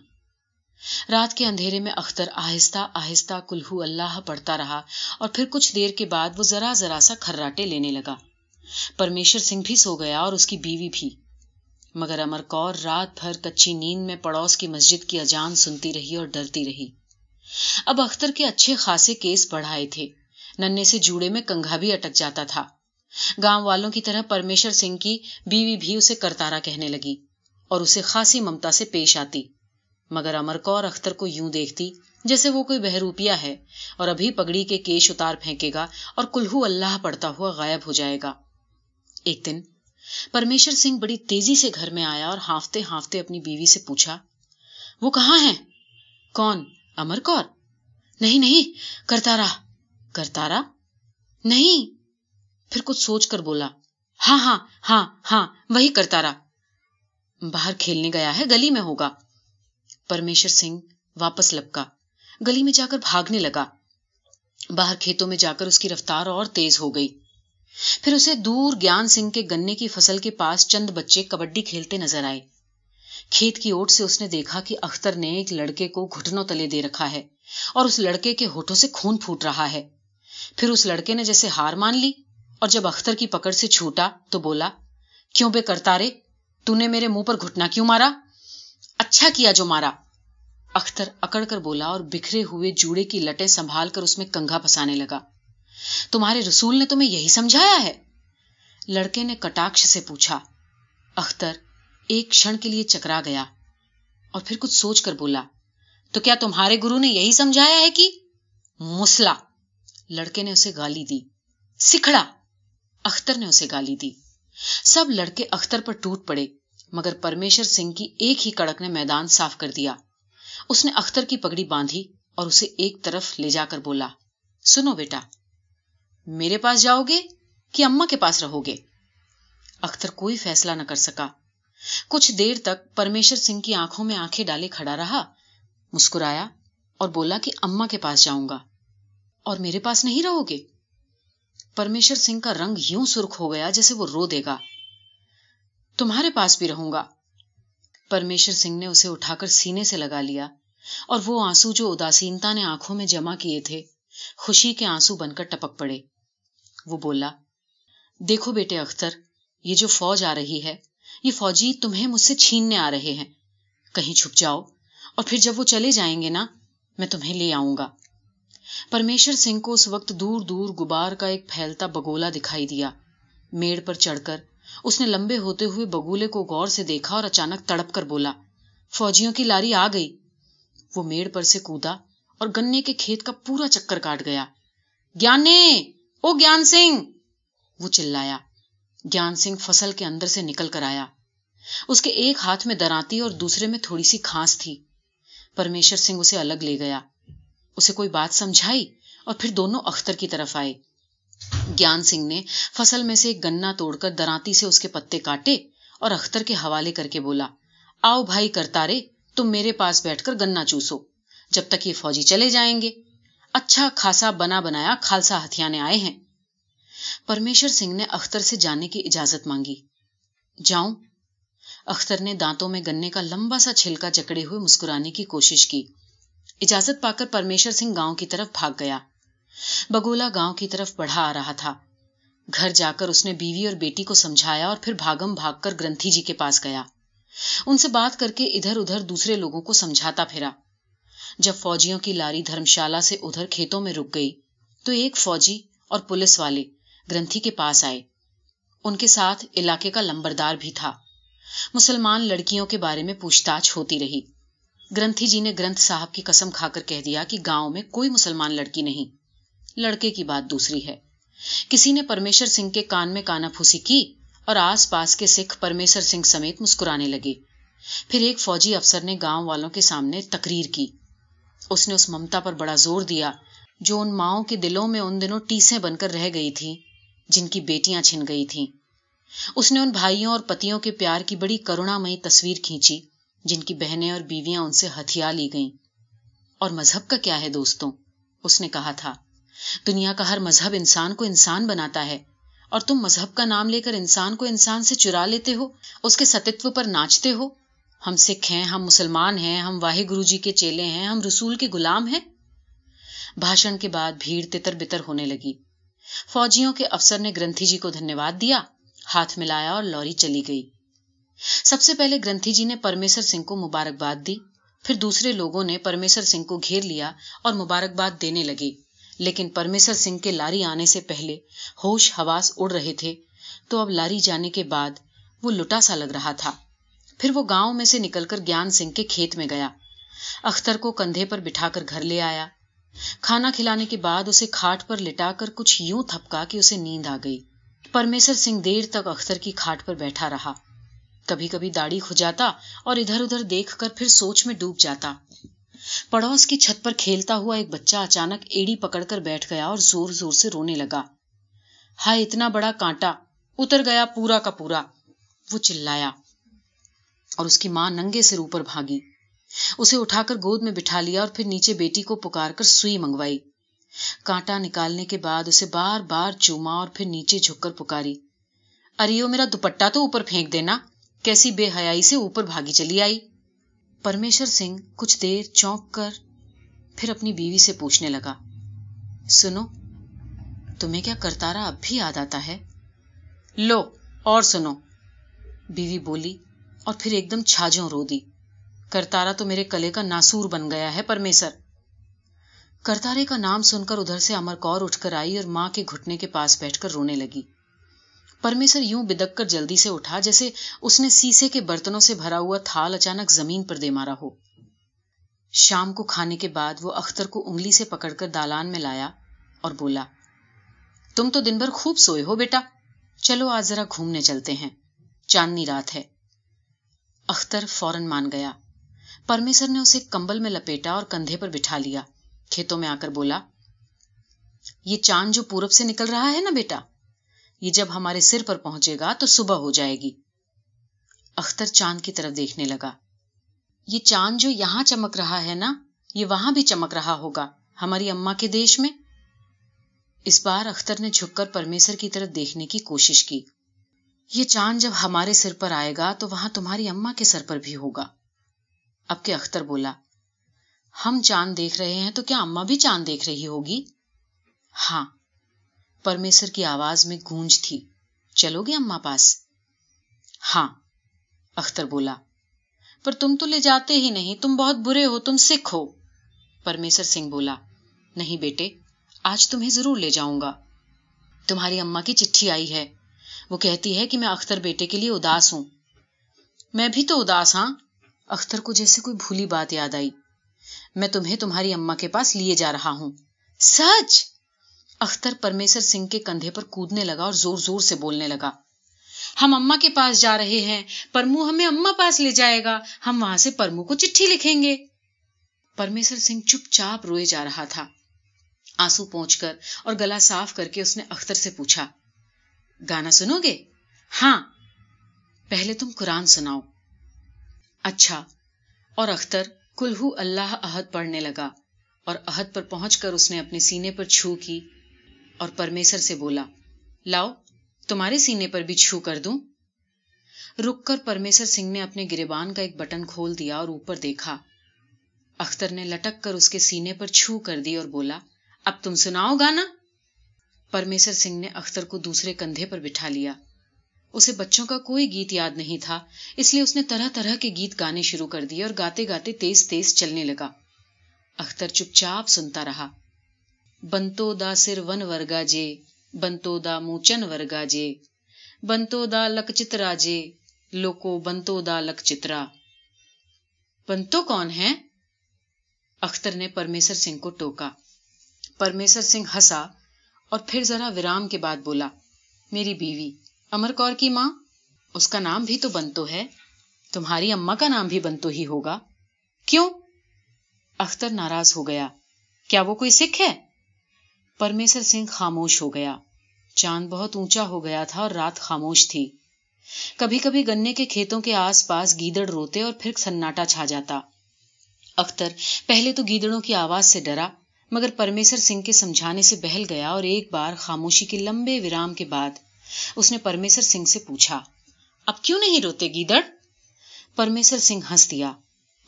رات کے اندھیرے میں اختر آہستہ آہستہ کل ہو اللہ پڑھتا رہا اور پھر کچھ دیر کے بعد وہ ذرا ذرا سا کھراٹے لینے لگا۔ پرمیشر سنگھ بھی سو گیا اور اس کی بیوی بھی، مگر امر کور رات بھر کچی نیند میں پڑوس کی مسجد کی اذان سنتی رہی اور ڈرتی رہی۔ اب اختر کے اچھے خاصے کیس بڑھائے تھے، ننے سے جوڑے میں کنگھا بھی اٹک جاتا تھا۔ گاؤں والوں کی طرح پرمیشر سنگھ کی بیوی بھی اسے کرتارا کہنے لگی اور اسے خاصی ممتا سے پیش آتی، مگر امر کور اختر کو یوں دیکھتی جیسے وہ کوئی بہروپیہ ہے اور ابھی پگڑی کے کیش اتار پھینکے گا اور کل ہو اللہ پڑھتا ہوا غائب ہو جائے گا۔ ایک دن پرمیشر سنگھ بڑی تیزی سے گھر میں آیا اور ہانفتے ہانفتے اپنی بیوی سے پوچھا، وہ کہاں ہیں؟ کون، امر کور؟ نہیں نہیں، کرتارا۔ کرتارا؟ نہیں۔ پھر کچھ سوچ کر بولا، ہاں ہاں ہاں ہاں، وہی کرتارا، باہر کھیلنے گیا ہے، گلی میں ہوگا۔ پرمیشر سنگھ واپس لپکا، گلی میں جا کر بھاگنے لگا۔ باہر کھیتوں میں جا کر اس کی رفتار اور تیز ہو گئی۔ پھر اسے دور گیان سنگھ کے گنے کی فصل کے پاس چند بچے کبڈی کھیلتے نظر آئے۔ کھیت کی اوٹ سے اس نے دیکھا کہ اختر نے ایک لڑکے کو گھٹنوں تلے دے رکھا ہے اور اس لڑکے کے ہونٹوں سے خون پھوٹ رہا ہے۔ پھر اس لڑکے نے جیسے ہار مان لی اور جب اختر کی پکڑ سے چھوٹا تو بولا، کیوں بے کرتارے، تو نے میرے منہ پر گھٹنا کیوں مارا؟ اچھا کیا جو مارا۔ اختر اکڑ کر بولا اور بکھرے ہوئے جوڑے کی لٹیں سنبھال کر اس میں کنگھا پھنسانے لگا، تمہارے رسول نے تمہیں یہی سمجھایا ہے؟ لڑکے نے کٹاکش سے پوچھا۔ اختر ایک کھڑ کے لیے چکرا گیا اور پھر کچھ سوچ کر بولا، تو کیا تمہارے گرو نے یہی سمجھایا ہے کہ مسلا؟ لڑکے نے اسے گالی دی، سکھڑا۔ اختر نے اسے گالی دی۔ سب لڑکے اختر پر ٹوٹ پڑے، مگر پرمیشر سنگھ کی ایک ہی کڑک نے میدان صاف کر دیا۔ اس نے اختر کی پگڑی باندھی اور اسے ایک طرف لے جا کر بولا، سنو بیٹا، میرے پاس جاؤ گے کہ اماں کے پاس رہو گے؟ اختر کوئی فیصلہ نہ کر سکا۔ کچھ دیر تک پرمیشر سنگھ کی آنکھوں میں آنکھیں ڈالے کھڑا رہا، مسکرایا اور بولا کہ اماں کے پاس جاؤں گا، اور میرے پاس نہیں رہو گے؟ پرمیشر سنگھ کا رنگ یوں سرخ ہو گیا جیسے وہ رو دے گا۔ تمہارے پاس بھی رہوں گا۔ پرمیشر سنگھ نے اسے اٹھا کر سینے سے لگا لیا اور وہ آنسو جو اداسینتا نے آنکھوں میں جمع کیے تھے خوشی کے آنسو بن کر ٹپک پڑے۔ وہ بولا، دیکھو بیٹے اختر، یہ جو فوج آ رہی ہے، یہ فوجی تمہیں مجھ سے چھیننے آ رہے ہیں، کہیں چھپ جاؤ اور پھر جب وہ چلے جائیں گے نا، میں تمہیں لے آؤں گا۔ پرمیشر سنگھ کو اس وقت دور دور غبار کا ایک پھیلتا بگولا دکھائی دیا۔ میڑ پر چڑھ کر اس نے لمبے ہوتے ہوئے بگولے کو غور سے دیکھا اور اچانک تڑپ کر بولا، فوجیوں کی لاری آ گئی۔ وہ میڑ پر سے کودا اور گنے کے کھیت کا پورا چکر کاٹ گیا۔ گیانے، او گیان سنگھ، وہ چلایا۔ گیان سنگھ فصل کے اندر سے نکل کر آیا۔ اس کے ایک ہاتھ میں درانتی اور دوسرے میں تھوڑی سی کھانس تھی۔ پرمیشر سنگھ اسے الگ لے گیا، اسے کوئی بات سمجھائی اور پھر دونوں اختر کی طرف آئے۔ گیان سنگھ نے فصل میں سے ایک گنا توڑ کر درانتی سے اس کے پتے کاٹے اور اختر کے حوالے کر کے بولا، آؤ بھائی کرتارے، تم میرے پاس بیٹھ کر گنا چوسو جب تک یہ فوجی چلے جائیں گے۔ اچھا خاصا بنا بنایا خالصہ ہتھیانے آئے ہیں۔ پرمیشر سنگھ نے اختر سے جانے کی اجازت مانگی۔ جاؤں؟ اختر نے دانتوں میں گنے کا لمبا سا چھلکا جکڑے ہوئے مسکرانے کی کوشش کی. اجازت پا کر پرمیشر سنگھ گاؤں کی طرف بھاگ گیا. بگولا گاؤں کی طرف بڑھا آ رہا تھا. گھر جا کر اس نے بیوی اور بیٹی کو سمجھایا اور پھر بھاگم بھاگ کر گرنتھی جی کے پاس گیا. ان سے بات کر کے ادھر ادھر دوسرے لوگوں کو سمجھاتا پھرا. جب فوجیوں کی لاری دھرمشالہ سے ادھر کھیتوں میں رک گئی تو ایک فوجی اور پولیس والے گرنتھی کے پاس آئے. ان کے ساتھ علاقے کا لمبردار بھی تھا. مسلمان لڑکیوں کے بارے میں پوچھ تاچھ ہوتی رہی. گرنتھی جی نے گرنتھ صاحب کی قسم کھا کر کہہ دیا کہ گاؤں میں کوئی مسلمان لڑکی نہیں. لڑکے کی بات دوسری ہے. کسی نے پرمیشر سنگھ کے کان میں کانا پھوسی کی اور آس پاس کے سکھ پرمیشر سنگھ سمیت مسکرانے لگے. پھر ایک فوجی افسر نے گاؤں والوں کے سامنے تقریر کی. اس نے اس ممتا پر بڑا زور دیا جو ان ماؤں کے دلوں میں ان دنوں ٹیسیں بن کر رہ گئی تھیں جن کی بیٹیاں چھن گئی تھیں. اس نے ان بھائیوں اور پتیوں کے پیار کی بڑی کرونامئی تصویر کھینچی جن کی بہنیں اور بیویاں ان سے ہتھیار لی گئیں. اور مذہب کا کیا ہے دوستوں؟ اس نے کہا تھا. دنیا کا ہر مذہب انسان کو انسان بناتا ہے اور تم مذہب کا نام لے کر انسان کو انسان سے چرا لیتے ہو، اس کے ستتو پر ناچتے ہو. ہم سکھ ہیں، ہم مسلمان ہیں، ہم واہے گرو جی کے چیلے ہیں، ہم رسول کے غلام ہیں. بھاشن کے بعد بھیڑ تتر بتر ہونے لگی. فوجیوں کے افسر نے گرنتھی جی کو دھنیواد دیا، ہاتھ ملایا اور لوری چلی گئی. سب سے پہلے گرنتھی جی نے پرمیشر سنگھ کو مبارکباد دی. پھر دوسرے لوگوں نے پرمیشر سنگھ کو گھیر لیا اور مبارکباد دینے لگے. لیکن پرمیشر سنگھ کے لاری آنے سے پہلے ہوش حواس اڑ رہے تھے تو اب لاری جانے کے بعد وہ لٹا سا لگ رہا تھا. پھر وہ گاؤں میں سے نکل کر گیان سنگھ کے کھیت میں گیا. اختر کو کندھے پر بٹھا کر گھر لے آیا. کھانا کھلانے کے بعد اسے کھاٹ پر لٹا کر کچھ یوں تھپکا کہ اسے نیند آ گئی. پرمیشر سنگھ دیر تک اختر کی کھاٹ پر بیٹھا رہا. کبھی کبھی داڑھی کھجاتا اور ادھر ادھر دیکھ کر پھر سوچ میں ڈوب جاتا. پڑوس کی چھت پر کھیلتا ہوا ایک بچہ اچانک ایڑی پکڑ کر بیٹھ گیا اور زور زور سے رونے لگا. ہائے اتنا بڑا کانٹا اتر گیا پورا کا پورا، وہ چلایا. اور اس کی ماں ننگے سر اوپر بھاگی. اسے اٹھا کر گود میں بٹھا لیا اور پھر نیچے بیٹی کو پکار کر سوئی منگوائی. کانٹا نکالنے کے بعد اسے بار بار چوما اور پھر نیچے جھک کر پکاری، اریو میرا دوپٹہ تو اوپر پھینک دینا، کیسی بے حیائی سے اوپر بھاگی چلی آئی. پرمیشر سنگھ کچھ دیر چونک کر پھر اپنی بیوی سے پوچھنے لگا، سنو تمہیں کیا کرتارا اب بھی یاد آتا ہے؟ لو اور سنو، بیوی بولی اور پھر ایک دم چھاجوں رو دی. کرتارا تو میرے کلے کا ناسور بن گیا ہے پرمیشر. کرتارے کا نام سن کر ادھر سے امر کور اٹھ کر آئی اور ماں کے گھٹنے کے پاس بیٹھ کر رونے لگی. پرمیشر یوں بدک کر جلدی سے اٹھا جیسے اس نے سیسے کے برتنوں سے بھرا ہوا تھال اچانک زمین پر دے مارا ہو. شام کو کھانے کے بعد وہ اختر کو انگلی سے پکڑ کر دالان میں لایا اور بولا، تم تو دن بھر خوب سوئے ہو بیٹا، چلو آج ذرا گھومنے چلتے ہیں، چاندنی رات ہے. اختر فوراً مان گیا. پرمیشر نے اسے کمبل میں لپیٹا اور کندھے پر بٹھا لیا. کھیتوں میں آ کر بولا، یہ چاند جو پورب سے نکل رہا ہے نا بیٹا، یہ جب ہمارے سر پر پہنچے گا تو صبح ہو جائے گی. اختر چاند کی طرف دیکھنے لگا. یہ چاند جو یہاں چمک رہا ہے نا، یہ وہاں بھی چمک رہا ہوگا، ہماری اماں کے دیش میں. اس بار اختر نے جھک کر پرمیشر کی طرف دیکھنے کی کوشش کی. یہ چاند جب ہمارے سر پر آئے گا تو وہاں تمہاری اماں کے سر پر بھی ہوگا. اب کہ اختر بولا، ہم چاند دیکھ رہے ہیں تو کیا اماں بھی چاند دیکھ رہی ہوگی؟ ہاں. پرمیشر کی آواز میں گونج تھی. چلو گے اماں پاس؟ ہاں، اختر بولا. پر تم تو لے جاتے ہی نہیں، تم بہت برے ہو، تم سکھ ہو. پرمیشر سنگھ بولا، نہیں بیٹے، آج تمہیں ضرور لے جاؤں گا. تمہاری اماں کی چٹھی آئی ہے، وہ کہتی ہے کہ میں اختر بیٹے کے لیے اداس ہوں. میں بھی تو اداس. ہاں. اختر کو جیسے کوئی بھولی بات یاد آئی. میں تمہیں تمہاری اماں کے پاس لیے جا رہا ہوں. سچ؟ اختر پرمیشر سنگھ کے کندھے پر کودنے لگا اور زور زور سے بولنے لگا، ہم اماں کے پاس جا رہے ہیں، پرمو ہمیں اماں پاس لے جائے گا، ہم وہاں سے پرمو کو چٹھی لکھیں گے. پرمیشر سنگھ چپ چاپ روئے جا رہا تھا. آنسو پونچھ کر اور گلا صاف کر کے اس نے اختر سے پوچھا، گانا سنو گے؟ ہاں. پہلے تم قرآن سناؤ. اچھا. اور اختر کل ہو اللہ احد پڑھنے لگا اور احد پر پہنچ کر اس نے اپنے سینے پر چھو کی اور پرمیشر سے بولا، لاؤ تمہارے سینے پر بھی چھو کر دوں. رک کر پرمیشر سنگھ نے اپنے گریبان کا ایک بٹن کھول دیا اور اوپر دیکھا. اختر نے لٹک کر اس کے سینے پر چھو کر دی اور بولا, اب تم سناؤ گانا. پرمیشر سنگھ نے اختر کو دوسرے کندھے پر بٹھا لیا. اسے بچوں کا کوئی گیت یاد نہیں تھا, اس لیے اس نے طرح طرح کے گیت گانے شروع کر دیے اور گاتے گاتے تیز تیز چلنے لگا. اختر چپ چاپ سنتا رہا. بنتو دا سر ون ورگا جے, بنتو دا موچن ورگا جے, بنتو دا لک چترا جے, لوکو بنتو دا لک چترا. بنتو کون ہے؟ اختر نے پرمیشر سنگھ کو ٹوکا. پرمیشر سنگھ ہنسا اور پھر ذرا ورام کے بعد بولا, میری بیوی امر کور کی ماں. اس کا نام بھی تو بنتو ہے, تمہاری اماں کا نام بھی بنتو ہی ہوگا, کیوں؟ اختر ناراض ہو گیا, کیا وہ کوئی سکھ ہے؟ پرمیشر سنگھ خاموش ہو گیا. چاند بہت اونچا ہو گیا تھا اور رات خاموش تھی. کبھی کبھی گنے کے کھیتوں کے آس پاس گیدڑ روتے اور پھر سناٹا چھا جاتا. اختر پہلے تو گیدڑوں کی آواز سے ڈرا, مگر پرمیشر سنگھ کے سمجھانے سے بہل گیا اور ایک بار خاموشی کے لمبے ورام کے بعد اس نے پرمیشر سنگھ سے پوچھا, اب کیوں نہیں روتے گیدڑ؟ پرمیشر سنگھ ہنس دیا.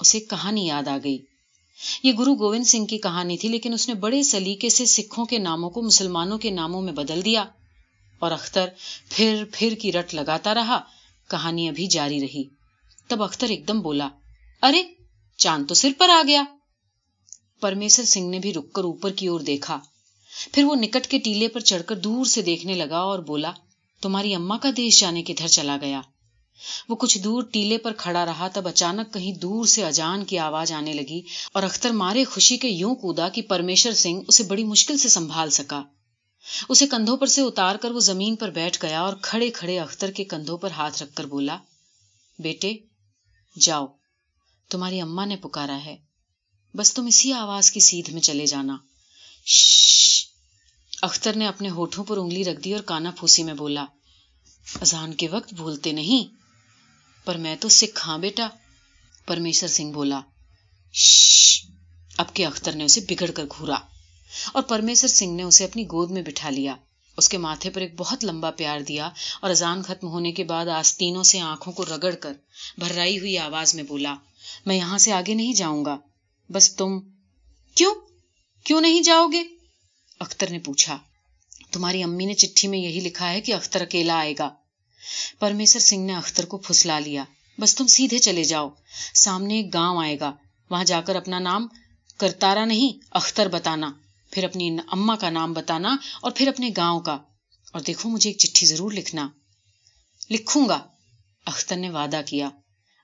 اسے کہانی یاد آ گئی. یہ گرو گووند سنگھ کی کہانی تھی, لیکن اس نے بڑے سلیقے سے سکھوں کے ناموں کو مسلمانوں کے ناموں میں بدل دیا. اور اختر پھر کی رٹ لگاتا رہا. کہانی ابھی جاری رہی. تب اختر ایک دم بولا, ارے چاند تو سر پر آ گیا. پرمیشر سنگھ نے بھی رک کر اوپر کی اور دیکھا. پھر وہ نکٹ کے ٹیلے پر چڑھ کر دور سے دیکھنے لگا اور بولا, تمہاری اماں کا دیش جانے کدھر چلا گیا. وہ کچھ دور ٹیلے پر کھڑا رہا. تب اچانک کہیں دور سے اجان کی آواز آنے لگی اور اختر مارے خوشی کے یوں کودا کہ پرمیشر سنگھ اسے بڑی مشکل سے سنبھال سکا. اسے کندھوں پر سے اتار کر وہ زمین پر بیٹھ گیا اور کھڑے کھڑے اختر کے کندھوں پر ہاتھ رکھ کر بولا, بیٹے جاؤ, تمہاری اماں نے پکارا ہے, بس تم اسی آواز کی سیدھ میں چلے جانا. شش. اختر نے اپنے ہونٹوں پر انگلی رکھ دی اور کانا پھوسی میں بولا, اذان کے وقت بھولتے نہیں. پر میں تو سکھ ہاں بیٹا. پرمیشر سنگھ بولا, شش. اب کے اختر نے اسے بگڑ کر گھورا اور پرمیشر سنگھ نے اسے اپنی گود میں بٹھا لیا. اس کے ماتھے پر ایک بہت لمبا پیار دیا اور اذان ختم ہونے کے بعد آستینوں سے آنکھوں کو رگڑ کر بھرائی ہوئی آواز میں بولا, میں یہاں سے آگے نہیں جاؤں گا, بس تم. کیوں نہیں جاؤ گے؟ اختر نے پوچھا. تمہاری امی نے چٹھی میں یہی لکھا ہے کہ اختر اکیلا آئے گا. پرمیشر سنگھ نے اختر کو پھسلا لیا. بس تم سیدھے چلے جاؤ, سامنے ایک گاؤں آئے گا, وہاں جا کر اپنا نام کرتارا نہیں اختر بتانا, پھر اپنی اماں کا نام بتانا اور پھر اپنے گاؤں کا, اور دیکھو مجھے ایک چٹھی ضرور لکھنا. لکھوں گا, اختر نے وعدہ کیا.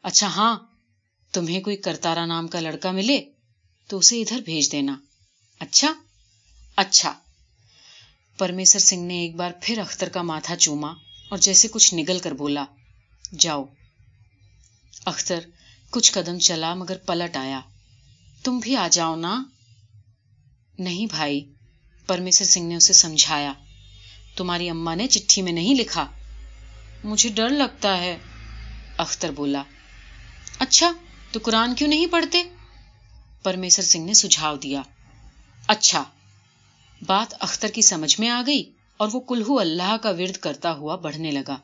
اچھا ہاں, تمہیں کوئی کرتارا نام کا لڑکا ملے تو اسے ادھر بھیج دینا. اچھا. پرمیشر سنگھ نے ایک بار پھر اختر کا ماتھا چوما اور جیسے کچھ نگل کر بولا, جاؤ. اختر کچھ قدم چلا مگر پلٹ آیا. تم بھی آ جاؤ نا. نہیں بھائی, پرمیشر سنگھ نے اسے سمجھایا, تمہاری اماں نے چٹھی میں نہیں لکھا. مجھے ڈر لگتا ہے, اختر بولا. اچھا تو قرآن کیوں نہیں پڑھتے؟ پرمیشر سنگھ نے سجھاؤ دیا. اچھا. بات اختر کی سمجھ میں آ گئی اور وہ کلہو اللہ کا ورد کرتا ہوا بڑھنے لگا.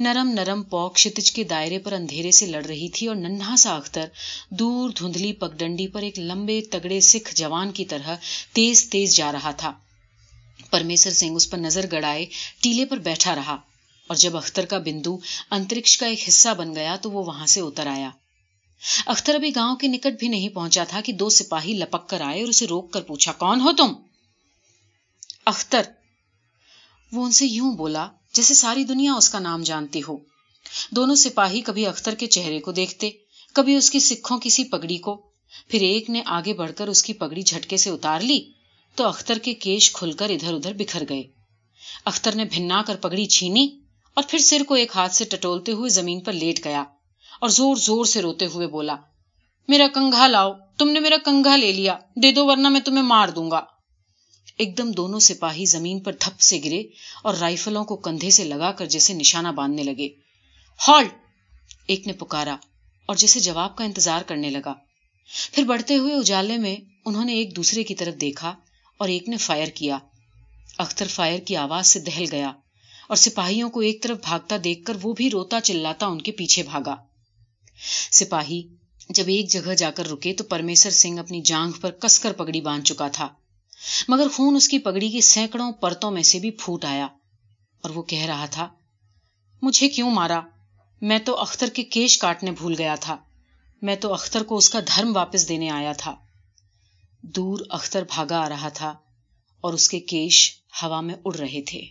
نرم نرم پوک شتج کے دائرے پر اندھیرے سے لڑ رہی تھی اور ننھا سا اختر دور دھندلی پگڈنڈی پر ایک لمبے تگڑے سکھ جوان کی طرح تیز تیز جا رہا تھا. پرمیشر سنگھ اس پر نظر گڑائے ٹیلے پر بیٹھا رہا, اور جب اختر کا بندو انترکش کا ایک حصہ بن گیا تو وہ وہاں سے اتر آیا. اختر ابھی گاؤں کے نکٹ بھی نہیں پہنچا تھا کہ دو سپاہی لپک کر آئے اور اسے روک کر پوچھا, کون ہو تم؟ اختر. وہ ان سے یوں بولا جیسے ساری دنیا اس کا نام جانتی ہو. دونوں سپاہی کبھی اختر کے چہرے کو دیکھتے, کبھی اس کی سکھوں کسی پگڑی کو. پھر ایک نے آگے بڑھ کر اس کی پگڑی جھٹکے سے اتار لی تو اختر کے کیش کھل کر ادھر ادھر بکھر گئے. اختر نے بھنا کر پگڑی چھینی اور پھر سر کو ایک ہاتھ سے ٹٹولتے ہوئے زمین پر لیٹ گیا اور زور زور سے روتے ہوئے بولا, میرا کنگھا لاؤ, تم نے میرا کنگھا لے لیا, دے دو ورنہ میں تمہیں مار دوں گا. ایک دم دونوں سپاہی زمین پر دھپ سے گرے اور رائفلوں کو کندھے سے لگا کر جیسے نشانہ باندھنے لگے. ہالٹ, ایک نے پکارا اور جیسے جواب کا انتظار کرنے لگا. پھر بڑھتے ہوئے اجالے میں انہوں نے ایک دوسرے کی طرف دیکھا اور ایک نے فائر کیا. اختر فائر کی آواز سے دہل گیا. اور سپاہیوں کو ایک طرف بھاگتا دیکھ کر وہ بھی روتا چلاتا ان کے پیچھے بھاگا. سپاہی جب ایک جگہ جا کر رکے تو پرمیشر سنگھ اپنی جانگ پر کس کر پگڑی باندھ چکا تھا، مگر خون اس کی پگڑی کی سینکڑوں پرتوں میں سے بھی پھوٹ آیا، اور وہ کہہ رہا تھا، مجھے کیوں مارا؟ میں تو اختر کے کیش کاٹنے بھول گیا تھا، میں تو اختر کو اس کا دھرم واپس دینے آیا تھا. دور اختر بھاگا آ رہا تھا اور اس کے کیش ہوا میں اڑ رہے تھے.